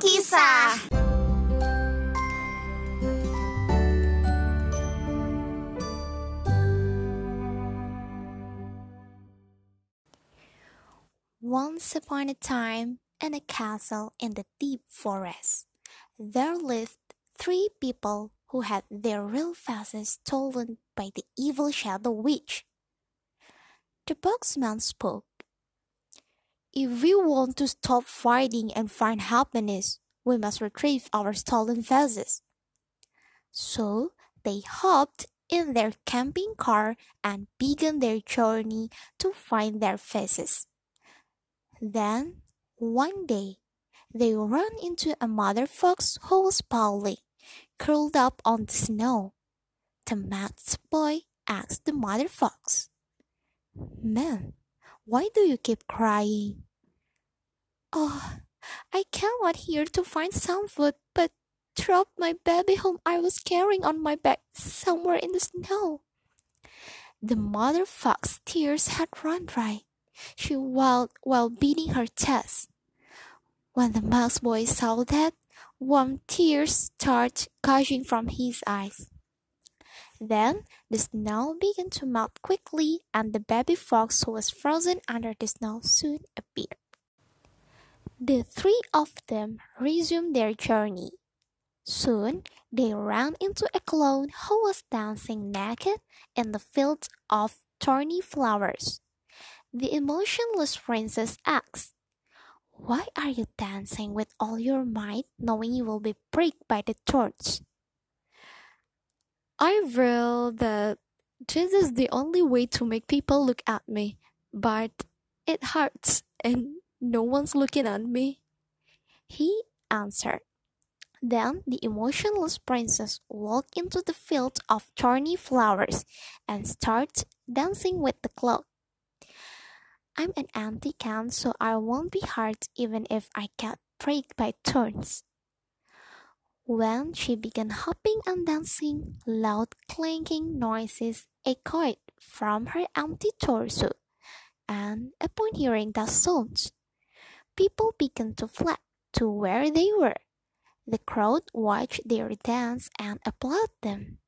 Kisah. Once upon a time, in a castle in the deep forest, there lived three people who had their real faces stolen by the evil shadow witch. The boxman spoke. If we want to stop fighting and find happiness, we must retrieve our stolen faces. So they hopped in their camping car and began their journey to find their faces. Then, one day, they ran into a mother fox who was howling, curled up on the snow. The mad boy asked the mother fox, "Man, why do you keep crying?" "Oh, I came out here to find some food, but dropped my baby whom I was carrying on my back somewhere in the snow." The mother fox's tears had run dry. She wailed while beating her chest. When the mouse boy saw that, warm tears started gushing from his eyes. Then the snow began to melt quickly, and the baby fox who was frozen under the snow soon appeared. The three of them resumed their journey. Soon they ran into a clown who was dancing naked in the field of thorny flowers. The emotionless princess asked, "Why are you dancing with all your might, knowing you will be pricked by the thorns?" "I feel that this is the only way to make people look at me, but it hurts and no one's looking at me," he answered. Then the emotionless princess walked into the field of thorny flowers and started dancing with the cloud. "I'm an anti-can, so I won't be hurt even if I get pricked by thorns." When she began hopping and dancing, loud clanking noises echoed from her empty torso, and upon hearing the sounds, people began to fly to where they were. The crowd watched their dance and applauded them.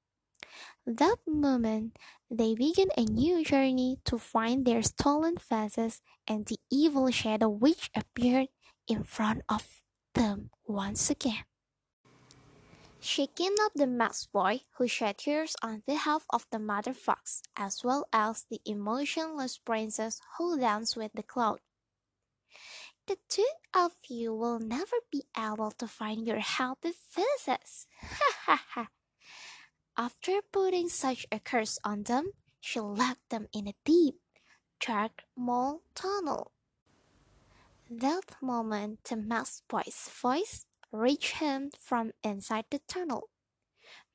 That moment, they began a new journey to find their stolen faces, and the evil shadow witch appeared in front of them once again. She kidnapped the mouse boy, who shed tears on behalf of the mother fox, as well as the emotionless princess who danced with the cloud. "The two of you will never be able to find your happy faces. After putting such a curse on them, she locked them in a deep, dark mole tunnel. That moment, the mouse boy's voice reached him from inside the tunnel.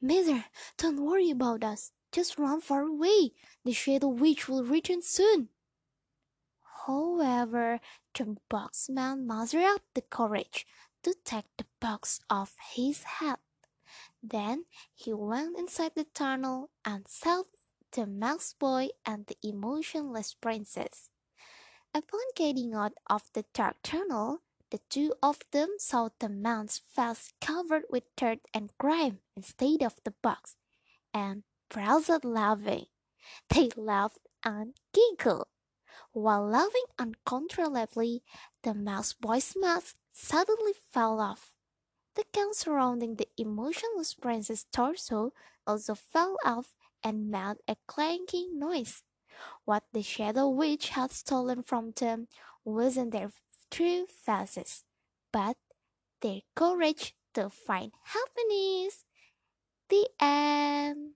"Mother, don't worry about us. Just run far away. The shadow witch will return soon." However, the boxman mustered up the courage to take the box off his head. Then he went inside the tunnel and saved the mouse boy and the emotionless princess. Upon getting out of the dark tunnel, the two of them saw the man's face covered with dirt and grime instead of the box, and browsed laughing. They laughed and giggled. While laughing uncontrollably, the mouse boy's mask suddenly fell off. The gown surrounding the emotionless prince's torso also fell off and made a clanking noise. What the shadow witch had stolen from them wasn't their true faces, but their courage to find happiness. The end.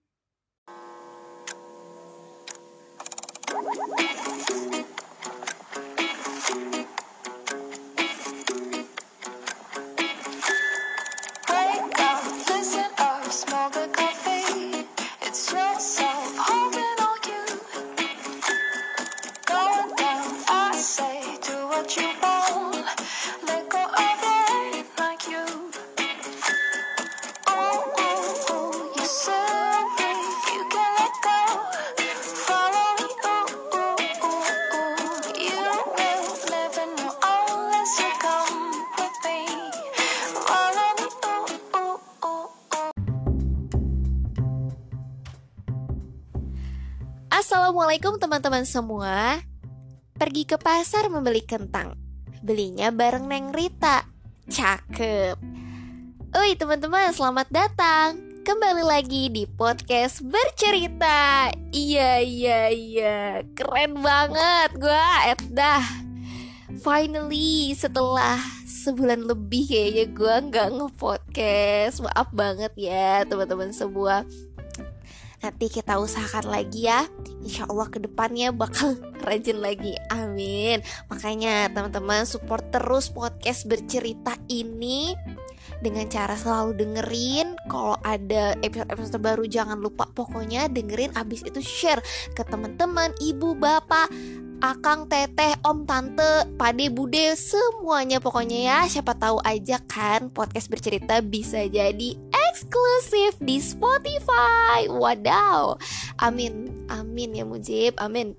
Assalamualaikum teman-teman semua. Pergi ke pasar membeli kentang. Belinya bareng Neng Rita. Cakep. Oi teman-teman, selamat datang. Kembali lagi di podcast bercerita. Iya. Keren banget gua, Eddah. Finally setelah sebulan lebih kayaknya gue gak nge-podcast. Maaf banget ya teman-teman semua. Nanti kita usahakan lagi ya. Insya Allah kedepannya bakal rajin lagi. Amin. Makanya teman-teman support terus podcast bercerita ini dengan cara selalu dengerin. Kalau ada episode-episode terbaru jangan lupa pokoknya dengerin. Abis itu share ke teman-teman, ibu, bapak, akang, teteh, om, tante, pade, bude, semuanya pokoknya ya. Siapa tahu aja kan podcast bercerita bisa jadi eksklusif di Spotify. Wadaw. Amin ya Mujib, amin.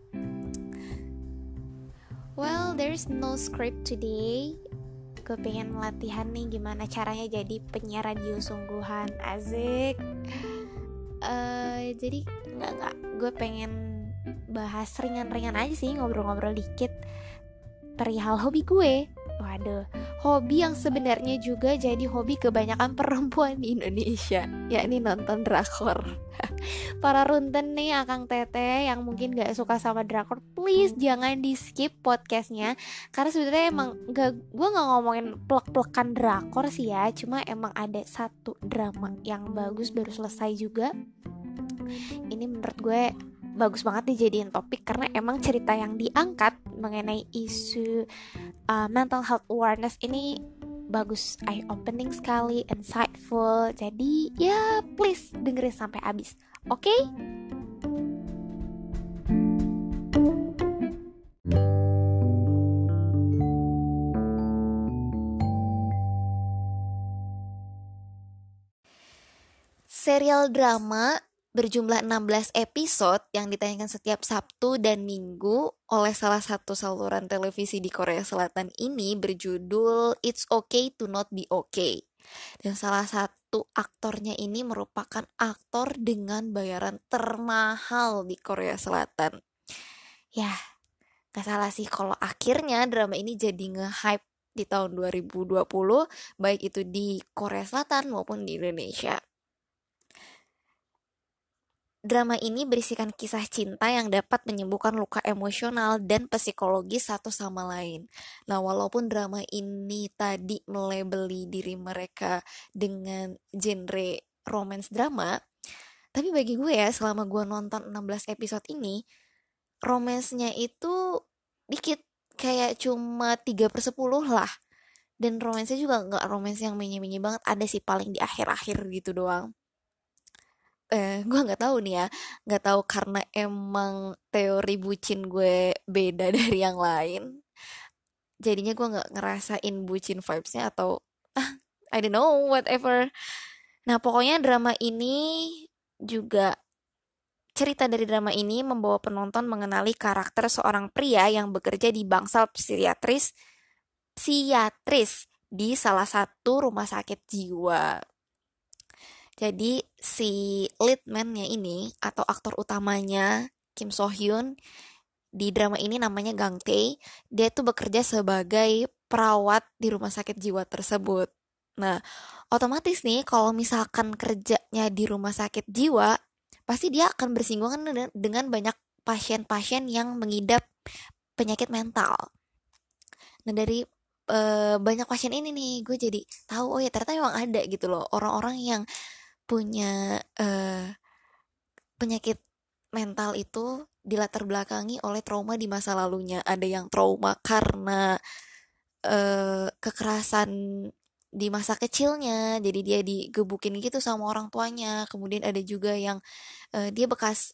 Well, there's no script today. Gue pengen latihan nih gimana caranya jadi penyiar radio sungguhan. Asik. Jadi enggak, gue pengen bahas ringan-ringan aja sih, ngobrol-ngobrol dikit perihal hobi gue. Waduh, hobi yang sebenarnya juga jadi hobi kebanyakan perempuan di Indonesia, yakni nonton drakor. Para runten nih, akang teteh yang mungkin gak suka sama drakor, please jangan di skip podcastnya. Karena sebetulnya emang gue gak ngomongin plek-plekan drakor sih ya, cuma emang ada satu drama yang bagus baru selesai juga. Ini menurut gue bagus banget dijadiin topik karena emang cerita yang diangkat mengenai isu mental health awareness ini bagus, eye-opening sekali, insightful. Jadi ya please dengerin sampai habis, oke? Serial drama berjumlah 16 episode yang ditayangkan setiap Sabtu dan Minggu oleh salah satu saluran televisi di Korea Selatan ini berjudul It's Okay to Not Be Okay. Dan salah satu aktornya ini merupakan aktor dengan bayaran termahal di Korea Selatan. Yah, gak salah sih kalau akhirnya drama ini jadi nge-hype di tahun 2020, baik itu di Korea Selatan maupun di Indonesia. Drama ini berisikan kisah cinta yang dapat menyembuhkan luka emosional dan psikologis satu sama lain. Nah, walaupun drama ini tadi melebeli diri mereka dengan genre romance drama, tapi bagi gue ya, selama gue nonton 16 episode ini, romance-nya itu dikit, kayak cuma 3/10 lah. Dan romance-nya juga gak romance yang menye-menye banget, ada sih paling di akhir-akhir gitu doang. Gue nggak tahu nih ya, nggak tahu karena emang teori bucin gue beda dari yang lain, jadinya gue nggak ngerasain bucin vibesnya atau I don't know, whatever. Nah pokoknya drama ini juga, cerita dari drama ini membawa penonton mengenali karakter seorang pria yang bekerja di bangsal psikiatris di salah satu rumah sakit jiwa. Jadi si lead man-nya ini atau aktor utamanya Kim So Hyun di drama ini namanya Gang Tae. Dia tuh bekerja sebagai perawat di rumah sakit jiwa tersebut. Nah, otomatis nih kalau misalkan kerjanya di rumah sakit jiwa, pasti dia akan bersinggungan dengan banyak pasien-pasien yang mengidap penyakit mental. Nah, dari banyak pasien ini nih gue jadi tahu, oh ya ternyata memang ada gitu loh orang-orang yang punya penyakit mental itu dilatar belakangi oleh trauma di masa lalunya. Ada yang trauma karena kekerasan di masa kecilnya, jadi dia digebukin gitu sama orang tuanya. Kemudian ada juga yang dia bekas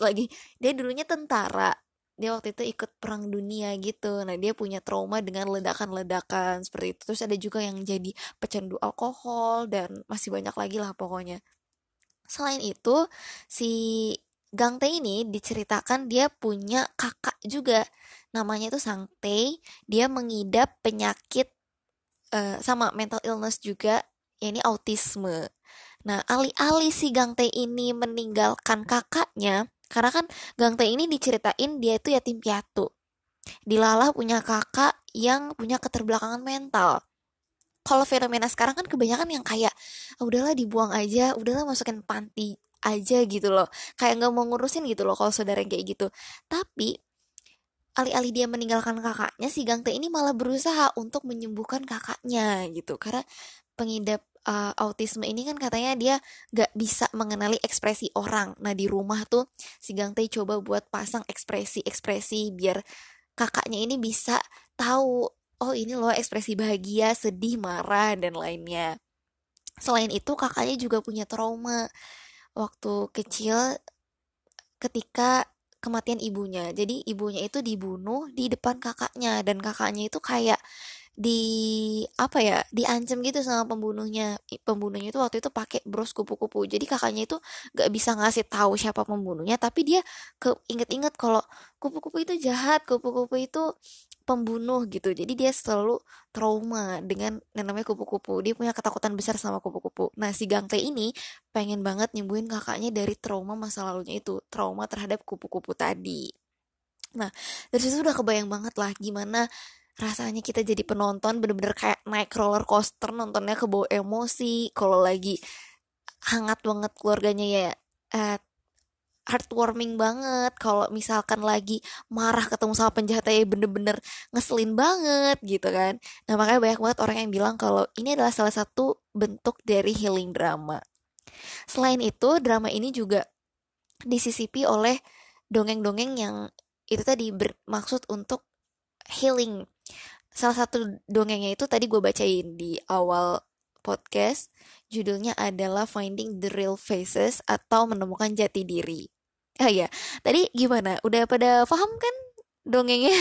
lagi, dia dulunya tentara, dia waktu itu ikut perang dunia gitu. Nah dia punya trauma dengan ledakan-ledakan seperti itu. Terus ada juga yang jadi pecandu alkohol dan masih banyak lagi lah pokoknya. Selain itu si Gang Tae ini diceritakan dia punya kakak juga, namanya itu Sang Tae. Dia mengidap penyakit sama mental illness juga, yakni autisme. Nah alih-alih si Gang Tae ini meninggalkan kakaknya, Karena kan Gang Tae ini diceritain dia itu yatim piatu. Dilalah punya kakak yang punya keterbelakangan mental. Kalau fenomena sekarang kan kebanyakan yang kayak udahlah dibuang aja, udahlah masukin panti aja gitu loh. Kayak gak mau ngurusin gitu loh kalau saudara kayak gitu. Tapi alih-alih dia meninggalkan kakaknya, si Gang Tae ini malah berusaha untuk menyembuhkan kakaknya gitu. Karena pengidap autisme ini kan katanya dia gak bisa mengenali ekspresi orang. Nah di rumah tuh si Gang Tae coba buat pasang ekspresi-ekspresi biar kakaknya ini bisa tahu, oh ini loh ekspresi bahagia, sedih, marah, dan lainnya. Selain itu kakaknya juga punya trauma waktu kecil ketika kematian ibunya. Jadi ibunya itu dibunuh di depan kakaknya. Dan kakaknya itu kayak diancam gitu sama pembunuhnya. Pembunuhnya itu waktu itu pakai bros kupu-kupu. Jadi kakaknya itu gak bisa ngasih tahu siapa pembunuhnya. Tapi dia inget-inget kalau kupu-kupu itu jahat, kupu-kupu itu pembunuh gitu. Jadi dia selalu trauma dengan namanya kupu-kupu. Dia punya ketakutan besar sama kupu-kupu. Nah si Gang Tae ini pengen banget nyembuhin kakaknya dari trauma masa lalunya itu, trauma terhadap kupu-kupu tadi. Nah dari situ udah kebayang banget lah gimana rasanya kita jadi penonton, bener-bener kayak naik roller coaster, nontonnya kebawa emosi. Kalau lagi hangat banget keluarganya ya heartwarming banget, kalau misalkan lagi marah ketemu sama penjahatnya bener-bener ngeselin banget gitu kan. Nah makanya banyak banget orang yang bilang kalau ini adalah salah satu bentuk dari healing drama. Selain itu drama ini juga disisipi oleh dongeng-dongeng yang itu tadi bermaksud untuk healing. Salah satu dongengnya itu tadi gue bacain di awal podcast, judulnya adalah Finding the Real Faces atau Menemukan Jati Diri. Ah ya, tadi gimana? Udah pada paham kan dongengnya?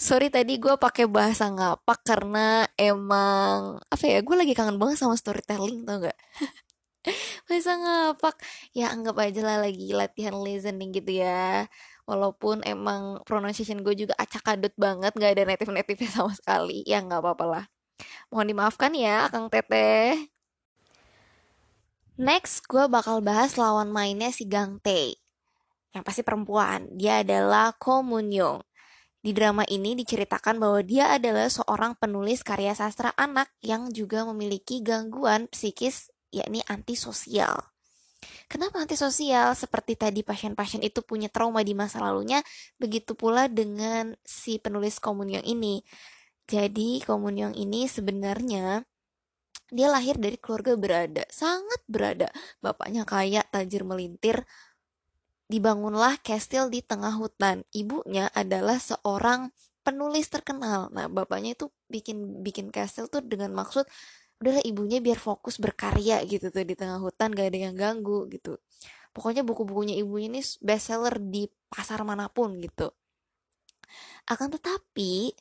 Sorry tadi gue pakai bahasa ngapak karena emang gue lagi kangen banget sama storytelling, tau gak? Bahasa ngapak. Ya anggap aja lah lagi latihan listening gitu ya. Walaupun emang pronunciation gue juga acak-adut banget, gak ada native-native sama sekali. Ya gak apa-apa lah, mohon dimaafkan ya Kang Teteh. Next gue bakal bahas lawan mainnya si Gang Tae, yang pasti perempuan. Dia adalah Ko Moon-young. Di drama ini diceritakan bahwa dia adalah seorang penulis karya sastra anak yang juga memiliki gangguan psikis, yakni antisosial. Kenapa antisosial? Seperti tadi pasien-pasien itu punya trauma di masa lalunya, begitu pula dengan si penulis Ko Moon-young ini. Jadi Ko Moon-young ini sebenarnya dia lahir dari keluarga berada, sangat berada. Bapaknya kaya, tajir melintir. Dibangunlah kastil di tengah hutan. Ibunya adalah seorang penulis terkenal. Nah, bapaknya itu bikin kastil tuh dengan maksud udahlah ibunya biar fokus berkarya gitu tuh di tengah hutan, gak ada yang ganggu gitu. Pokoknya buku-bukunya ibunya ini bestseller di pasar manapun gitu. Akan tetapi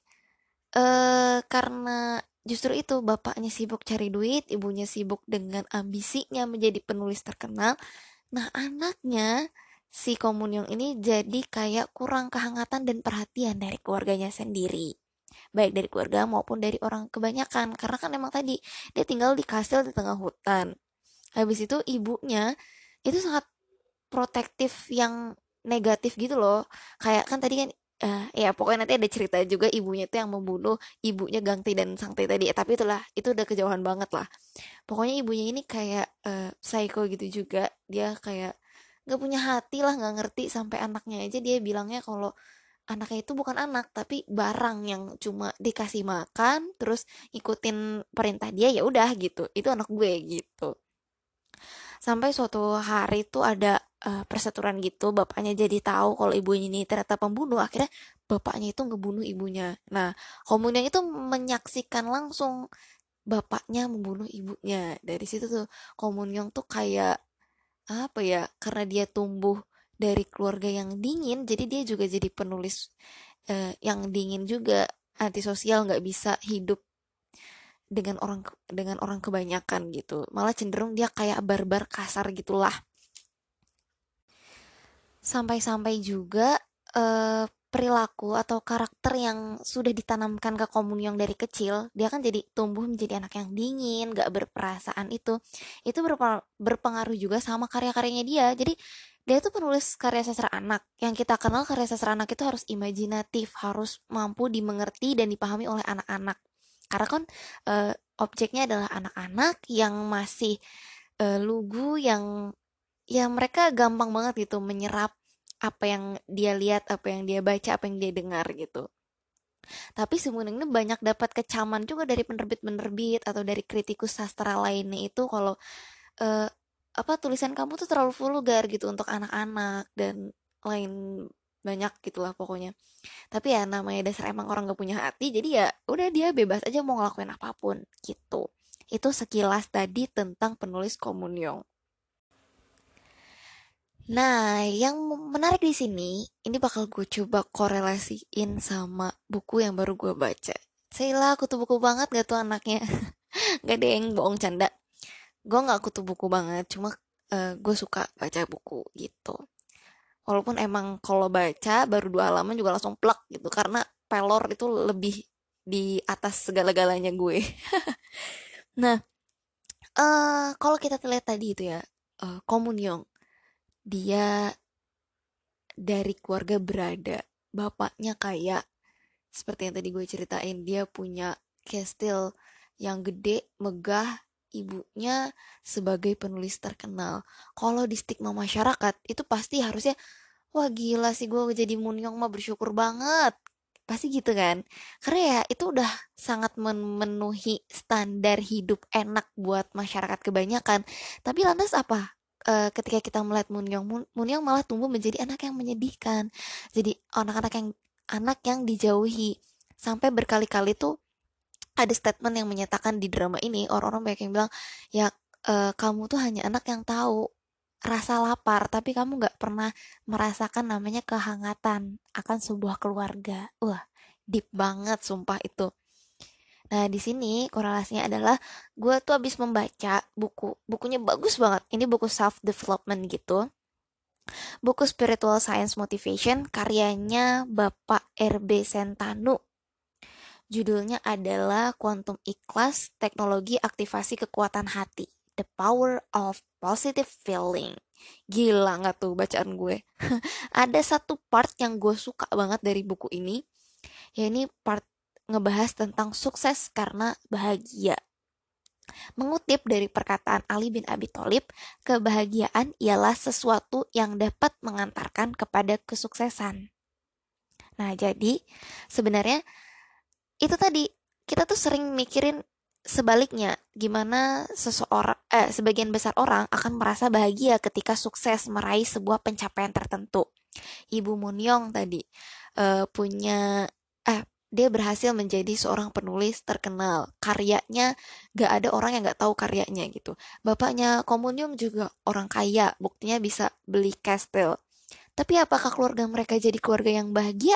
karena justru itu bapaknya sibuk cari duit, ibunya sibuk dengan ambisinya menjadi penulis terkenal. Nah anaknya si Ko Moon-young ini jadi kayak kurang kehangatan dan perhatian dari keluarganya sendiri, baik dari keluarga maupun dari orang kebanyakan. Karena kan emang tadi dia tinggal di kastil di tengah hutan. Habis itu ibunya itu sangat protektif yang negatif gitu loh. Kayak kan tadi kan ya pokoknya nanti ada cerita juga ibunya itu yang membunuh ibunya Gang Tae dan Sang Tae tadi. Tapi itulah, itu udah kejauhan banget lah. Pokoknya ibunya ini kayak psycho gitu juga. Dia kayak gak punya hati lah, gak ngerti. Sampai anaknya aja dia bilangnya kalau anaknya itu bukan anak tapi barang yang cuma dikasih makan terus ikutin perintah dia, ya udah gitu, itu anak gue gitu. Sampai suatu hari tuh ada perseteruan gitu, bapaknya jadi tahu kalau ibunya ini ternyata pembunuh. Akhirnya bapaknya itu ngebunuh ibunya. Nah, Ko Moon-young itu menyaksikan langsung bapaknya membunuh ibunya. Dari situ tuh Ko Moon-young tuh kayak karena dia tumbuh dari keluarga yang dingin, jadi dia juga jadi penulis yang dingin juga, antisosial, nggak bisa hidup dengan orang kebanyakan gitu. Malah cenderung dia kayak barbar, kasar gitulah. Sampai-sampai juga perilaku atau karakter yang sudah ditanamkan ke Ko Moon-young dari kecil, dia kan jadi tumbuh menjadi anak yang dingin, gak berperasaan itu berpengaruh juga sama karya-karyanya dia. Jadi dia itu penulis karya sastra anak. Yang kita kenal karya sastra anak itu harus imajinatif, harus mampu dimengerti dan dipahami oleh anak-anak. Karena kan objeknya adalah anak-anak yang masih lugu, yang ya mereka gampang banget gitu menyerap apa yang dia lihat, apa yang dia baca, apa yang dia dengar gitu. Tapi sebenarnya banyak dapat kecaman juga dari penerbit-penerbit atau dari kritikus sastra lainnya itu kalau tulisan kamu tuh terlalu vulgar gitu untuk anak-anak dan lain banyak gitulah pokoknya. Tapi ya namanya dasar emang orang gak punya hati, jadi ya udah dia bebas aja mau ngelakuin apapun gitu. Itu sekilas tadi tentang penulis Ko Moon-young. Nah, yang menarik di sini, ini bakal gue coba korelasiin sama buku yang baru gue baca. Seilah, kutu buku banget gak tuh anaknya? Gak deng, bohong, canda. Gue gak kutu buku banget, cuma gue suka baca buku gitu. Walaupun emang kalau baca baru 2 halaman juga langsung plek gitu. Karena pelor itu lebih di atas segala-galanya gue. Nah, kalau kita lihat tadi itu ya, Ko Moon-young. Dia dari keluarga berada, bapaknya kaya, seperti yang tadi gue ceritain, dia punya kastil yang gede, megah, ibunya sebagai penulis terkenal. Kalau di stigma masyarakat, itu pasti harusnya, wah gila sih gue jadi Moon-young mah bersyukur banget. Pasti gitu kan, karena ya itu udah sangat memenuhi standar hidup enak buat masyarakat kebanyakan. Tapi lantas apa? Ketika kita melihat Moon-young malah tumbuh menjadi anak yang menyedihkan. Jadi anak yang dijauhi. Sampai berkali-kali tuh ada statement yang menyatakan di drama ini, orang-orang banyak yang bilang, ya kamu tuh hanya anak yang tahu rasa lapar, tapi kamu gak pernah merasakan namanya kehangatan akan sebuah keluarga. Wah, deep banget sumpah itu. Nah, di sini korelasinya adalah gue tuh abis membaca bukunya bagus banget. Ini buku self-development gitu. Buku Spiritual Science Motivation, karyanya Bapak R.B. Sentanu. Judulnya adalah Quantum Ikhlas, Teknologi Aktivasi Kekuatan Hati, The Power of Positive Feeling. Gila gak tuh bacaan gue? Ada satu part yang gue suka banget dari buku ini. Ya ini part ngebahas tentang sukses karena bahagia. Mengutip dari perkataan Ali bin Abi Thalib, kebahagiaan ialah sesuatu yang dapat mengantarkan kepada kesuksesan. Nah, jadi sebenarnya itu tadi kita tuh sering mikirin sebaliknya, gimana sebagian besar orang akan merasa bahagia ketika sukses meraih sebuah pencapaian tertentu. Ibu Moon-young tadi dia berhasil menjadi seorang penulis terkenal. Karyanya gak ada orang yang gak tahu karyanya gitu. Bapaknya Ko Moon-young juga orang kaya, buktinya bisa beli kastil. Tapi apakah keluarga mereka jadi keluarga yang bahagia?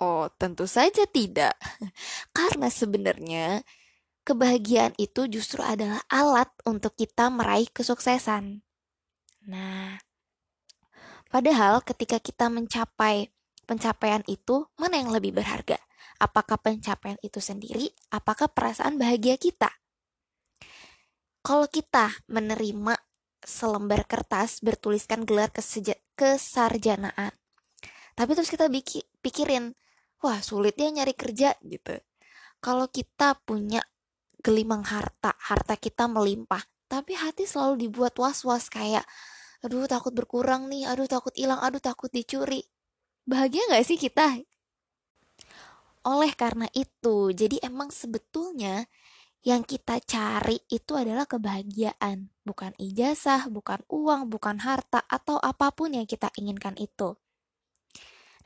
Oh, tentu saja tidak. Karena sebenarnya kebahagiaan itu justru adalah alat untuk kita meraih kesuksesan. Nah, padahal ketika kita mencapai pencapaian itu, mana yang lebih berharga? Apakah pencapaian itu sendiri? Apakah perasaan bahagia kita? Kalau kita menerima selembar kertas bertuliskan gelar kesarjanaan, tapi terus kita pikirin, wah sulitnya nyari kerja gitu. Kalau kita punya gelimang harta kita melimpah, tapi hati selalu dibuat was-was kayak, aduh takut berkurang nih, aduh takut hilang, aduh takut dicuri. Bahagia gak sih kita? Oleh karena itu, jadi emang sebetulnya yang kita cari itu adalah kebahagiaan. Bukan ijazah, bukan uang, bukan harta, atau apapun yang kita inginkan itu.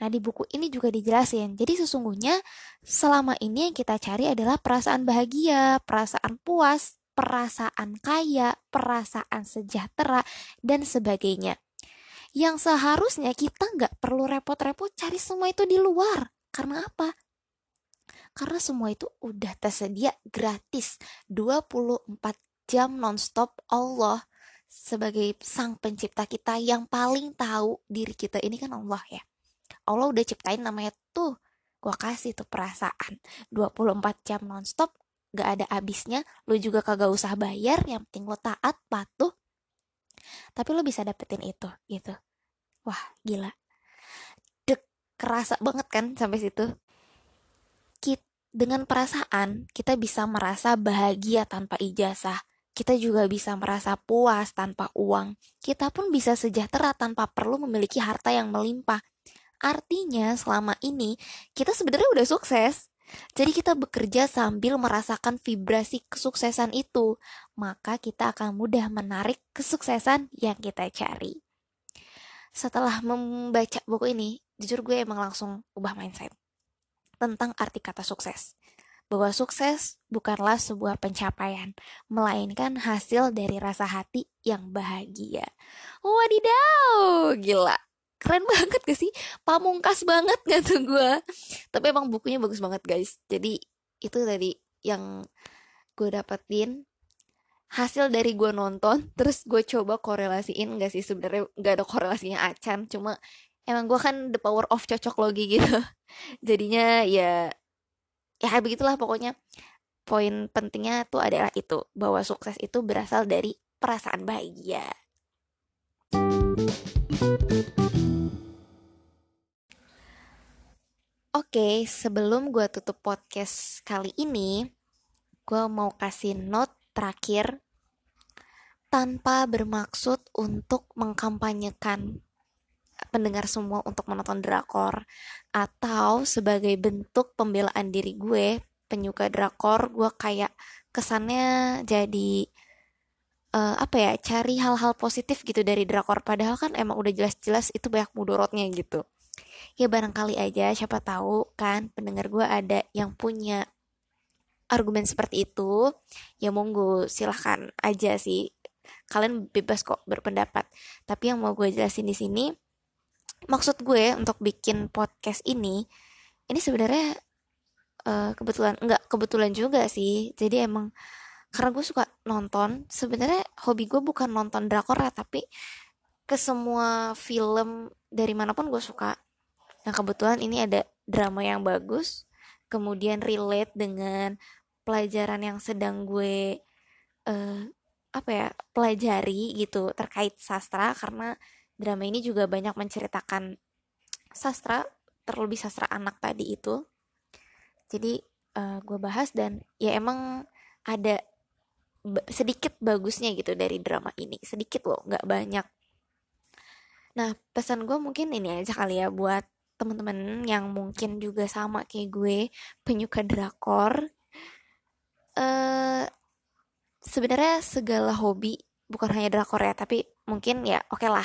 Nah, di buku ini juga dijelasin. Jadi sesungguhnya selama ini yang kita cari adalah perasaan bahagia, perasaan puas, perasaan kaya, perasaan sejahtera, dan sebagainya. Yang seharusnya kita nggak perlu repot-repot cari semua itu di luar. Karena apa? Karena semua itu udah tersedia gratis 24 jam nonstop. Allah sebagai sang pencipta kita yang paling tahu diri kita ini kan Allah ya. Allah udah ciptain namanya tuh, gue kasih tuh perasaan 24 jam nonstop, gak ada habisnya. Lu juga kagak usah bayar, yang penting lu taat, patuh, tapi lu bisa dapetin itu gitu. Wah gila, dek, kerasa banget kan sampai situ. Dengan perasaan, kita bisa merasa bahagia tanpa ijazah. Kita juga bisa merasa puas tanpa uang. Kita pun bisa sejahtera tanpa perlu memiliki harta yang melimpah. Artinya, selama ini, kita sebenarnya udah sukses. Jadi kita bekerja sambil merasakan vibrasi kesuksesan itu. Maka kita akan mudah menarik kesuksesan yang kita cari. Setelah membaca buku ini, jujur gue emang langsung ubah mindset tentang arti kata sukses. Bahwa sukses bukanlah sebuah pencapaian, melainkan hasil dari rasa hati yang bahagia. Wadidaw, gila. Keren banget gak sih? Pamungkas banget gak tuh gue? Tapi emang bukunya bagus banget guys. Jadi itu tadi yang gue dapetin, hasil dari gue nonton, terus gue coba korelasiin. Gak sih, sebenarnya gak ada korelasinya acan, cuma emang gue kan the power of cocok logi gitu. Jadinya ya begitulah pokoknya. Poin pentingnya tuh adalah itu, bahwa sukses itu berasal dari perasaan bahagia. Oke, sebelum gue tutup podcast kali ini, gue mau kasih note terakhir. Tanpa bermaksud untuk mengkampanyekan pendengar semua untuk menonton drakor, atau sebagai bentuk pembelaan diri gue penyuka drakor, gue kayak kesannya jadi cari hal-hal positif gitu dari drakor, padahal kan emang udah jelas-jelas itu banyak mudorotnya gitu. Ya barangkali aja, siapa tahu kan pendengar gue ada yang punya argumen seperti itu, ya monggo silahkan aja sih, kalian bebas kok berpendapat. Tapi yang mau gue jelasin di sini, maksud gue untuk bikin podcast ini sebenarnya kebetulan juga sih. Jadi emang karena gue suka nonton, sebenarnya hobi gue bukan nonton drakor lah, tapi ke semua film dari manapun gue suka. Nah kebetulan ini ada drama yang bagus, kemudian relate dengan pelajaran yang sedang gue pelajari gitu terkait sastra, karena drama ini juga banyak menceritakan sastra, terlebih sastra anak tadi itu. Jadi gue bahas, dan ya emang ada sedikit bagusnya gitu dari drama ini. Sedikit loh, gak banyak. Nah pesan gue mungkin ini aja kali ya, buat temen-temen yang mungkin juga sama kayak gue, penyuka drakor. Sebenarnya segala hobi, bukan hanya drakor ya, tapi mungkin ya oke lah,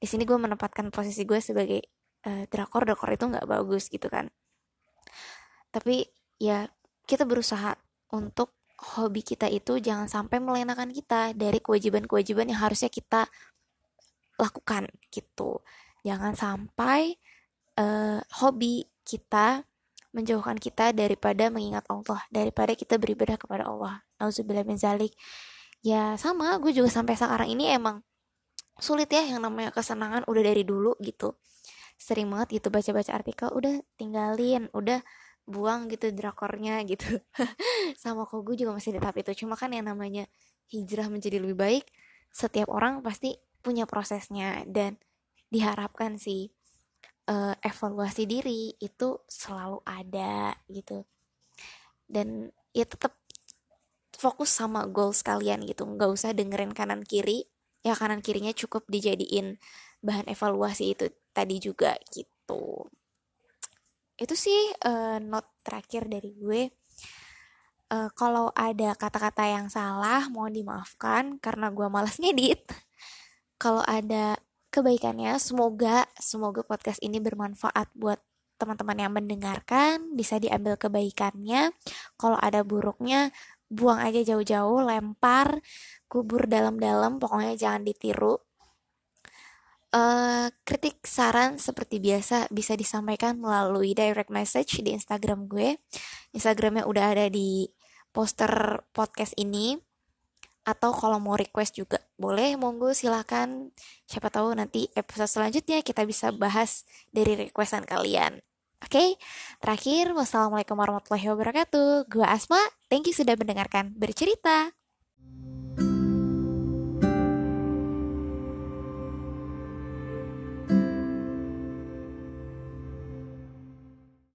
di sini gue menempatkan posisi gue sebagai drakor itu nggak bagus gitu kan, tapi ya kita berusaha untuk hobi kita itu jangan sampai melenakan kita dari kewajiban-kewajiban yang harusnya kita lakukan gitu. Jangan sampai hobi kita menjauhkan kita daripada mengingat Allah, daripada kita beribadah kepada Allah. Nauzubillah min zalik. Ya sama, gue juga sampai sekarang ini emang sulit ya yang namanya kesenangan, udah dari dulu gitu. Sering banget gitu baca-baca artikel, udah tinggalin, udah buang gitu drakornya gitu. Sama kok gue juga masih di tahap itu. Cuma kan yang namanya hijrah menjadi lebih baik, setiap orang pasti punya prosesnya. Dan diharapkan sih evaluasi diri itu selalu ada gitu. Dan ya tetap fokus sama goals kalian gitu. Gak usah dengerin kanan kiri. Ya kanan kirinya cukup dijadiin bahan evaluasi itu tadi juga gitu. Itu sih note terakhir dari gue. Kalau ada kata-kata yang salah mohon dimaafkan karena gue malas ngedit. Kalau ada kebaikannya, semoga podcast ini bermanfaat buat teman-teman yang mendengarkan, bisa diambil kebaikannya. Kalau ada buruknya, buang aja jauh-jauh, lempar, kubur dalam-dalam, pokoknya jangan ditiru. Kritik, saran seperti biasa bisa disampaikan melalui direct message di Instagram gue. Instagramnya udah ada di poster podcast ini. Atau kalau mau request juga boleh, monggo silakan. Siapa tahu nanti episode selanjutnya kita bisa bahas dari requestan kalian. Oke, terakhir, wassalamualaikum warahmatullahi wabarakatuh. Gua Asma, thank you sudah mendengarkan Bercerita.